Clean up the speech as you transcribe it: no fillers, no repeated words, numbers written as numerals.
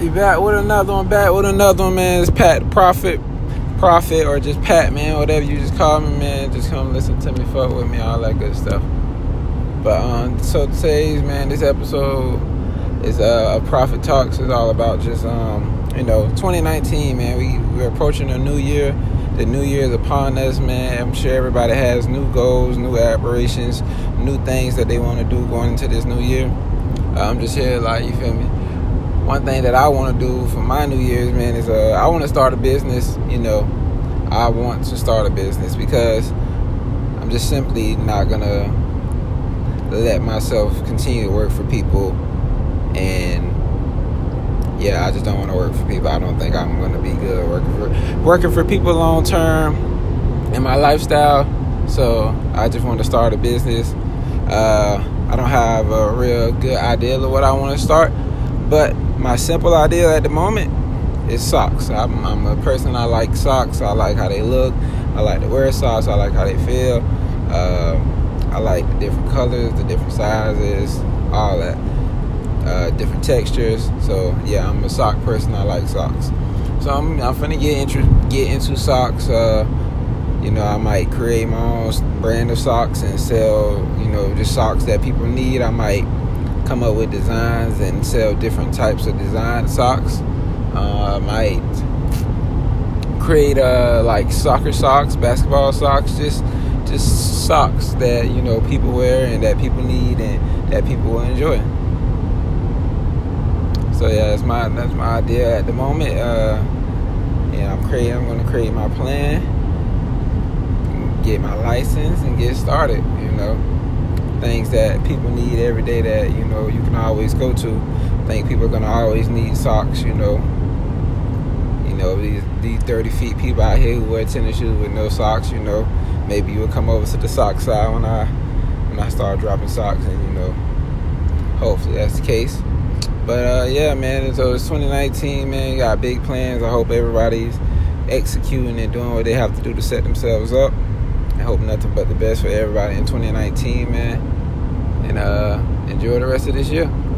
You back with another one, man. It's Pat Prophet, or just Pat, man, whatever you just call me, man. Just come listen to me, fuck with me, all that good stuff. But so today's, man, this episode is Prophet Talks. Is all about just 2019, man. We're approaching a new year. The new year is upon us, man. I'm sure everybody has new goals, new aspirations, new things that they want to do going into this new year. I'm just here, like, you feel me? One thing that I want to do for my New Year's, man, is I want to start a business. You know, I want to start a business because I'm just simply not going to let myself continue to work for people. And, yeah, I just don't want to work for people. I don't think I'm going to be good working for people long term in my lifestyle. So I just want to start a business. I don't have a real good idea of what I want to start. But my simple idea at the moment is socks. I'm a person, I like socks. I like how they look. I like to wear socks. I like how they feel. I like the different colors, the different sizes, all that. Different textures. So, yeah, I'm a sock person. I like socks. So, I'm finna get into socks. You know, I might create my own brand of socks and sell, you know, just socks that people need. I might come up with designs and sell different types of design socks. I might create like soccer socks, basketball socks, just socks that, you know, people wear and that people need and that people will enjoy. So yeah, that's my idea at the moment. And I'm gonna create my plan, get my license, and get started. You know, things that people need every day that, you know, you can always go to. I think people are going to always need socks, you know. You know, these 30-feet people out here who wear tennis shoes with no socks, you know. Maybe you'll come over to the sock side when I start dropping socks, and, you know, hopefully that's the case. But, yeah, man, so it's 2019, man. You got big plans. I hope everybody's executing and doing what they have to do to set themselves up. I hope nothing but the best for everybody in 2019, man. And enjoy the rest of this year.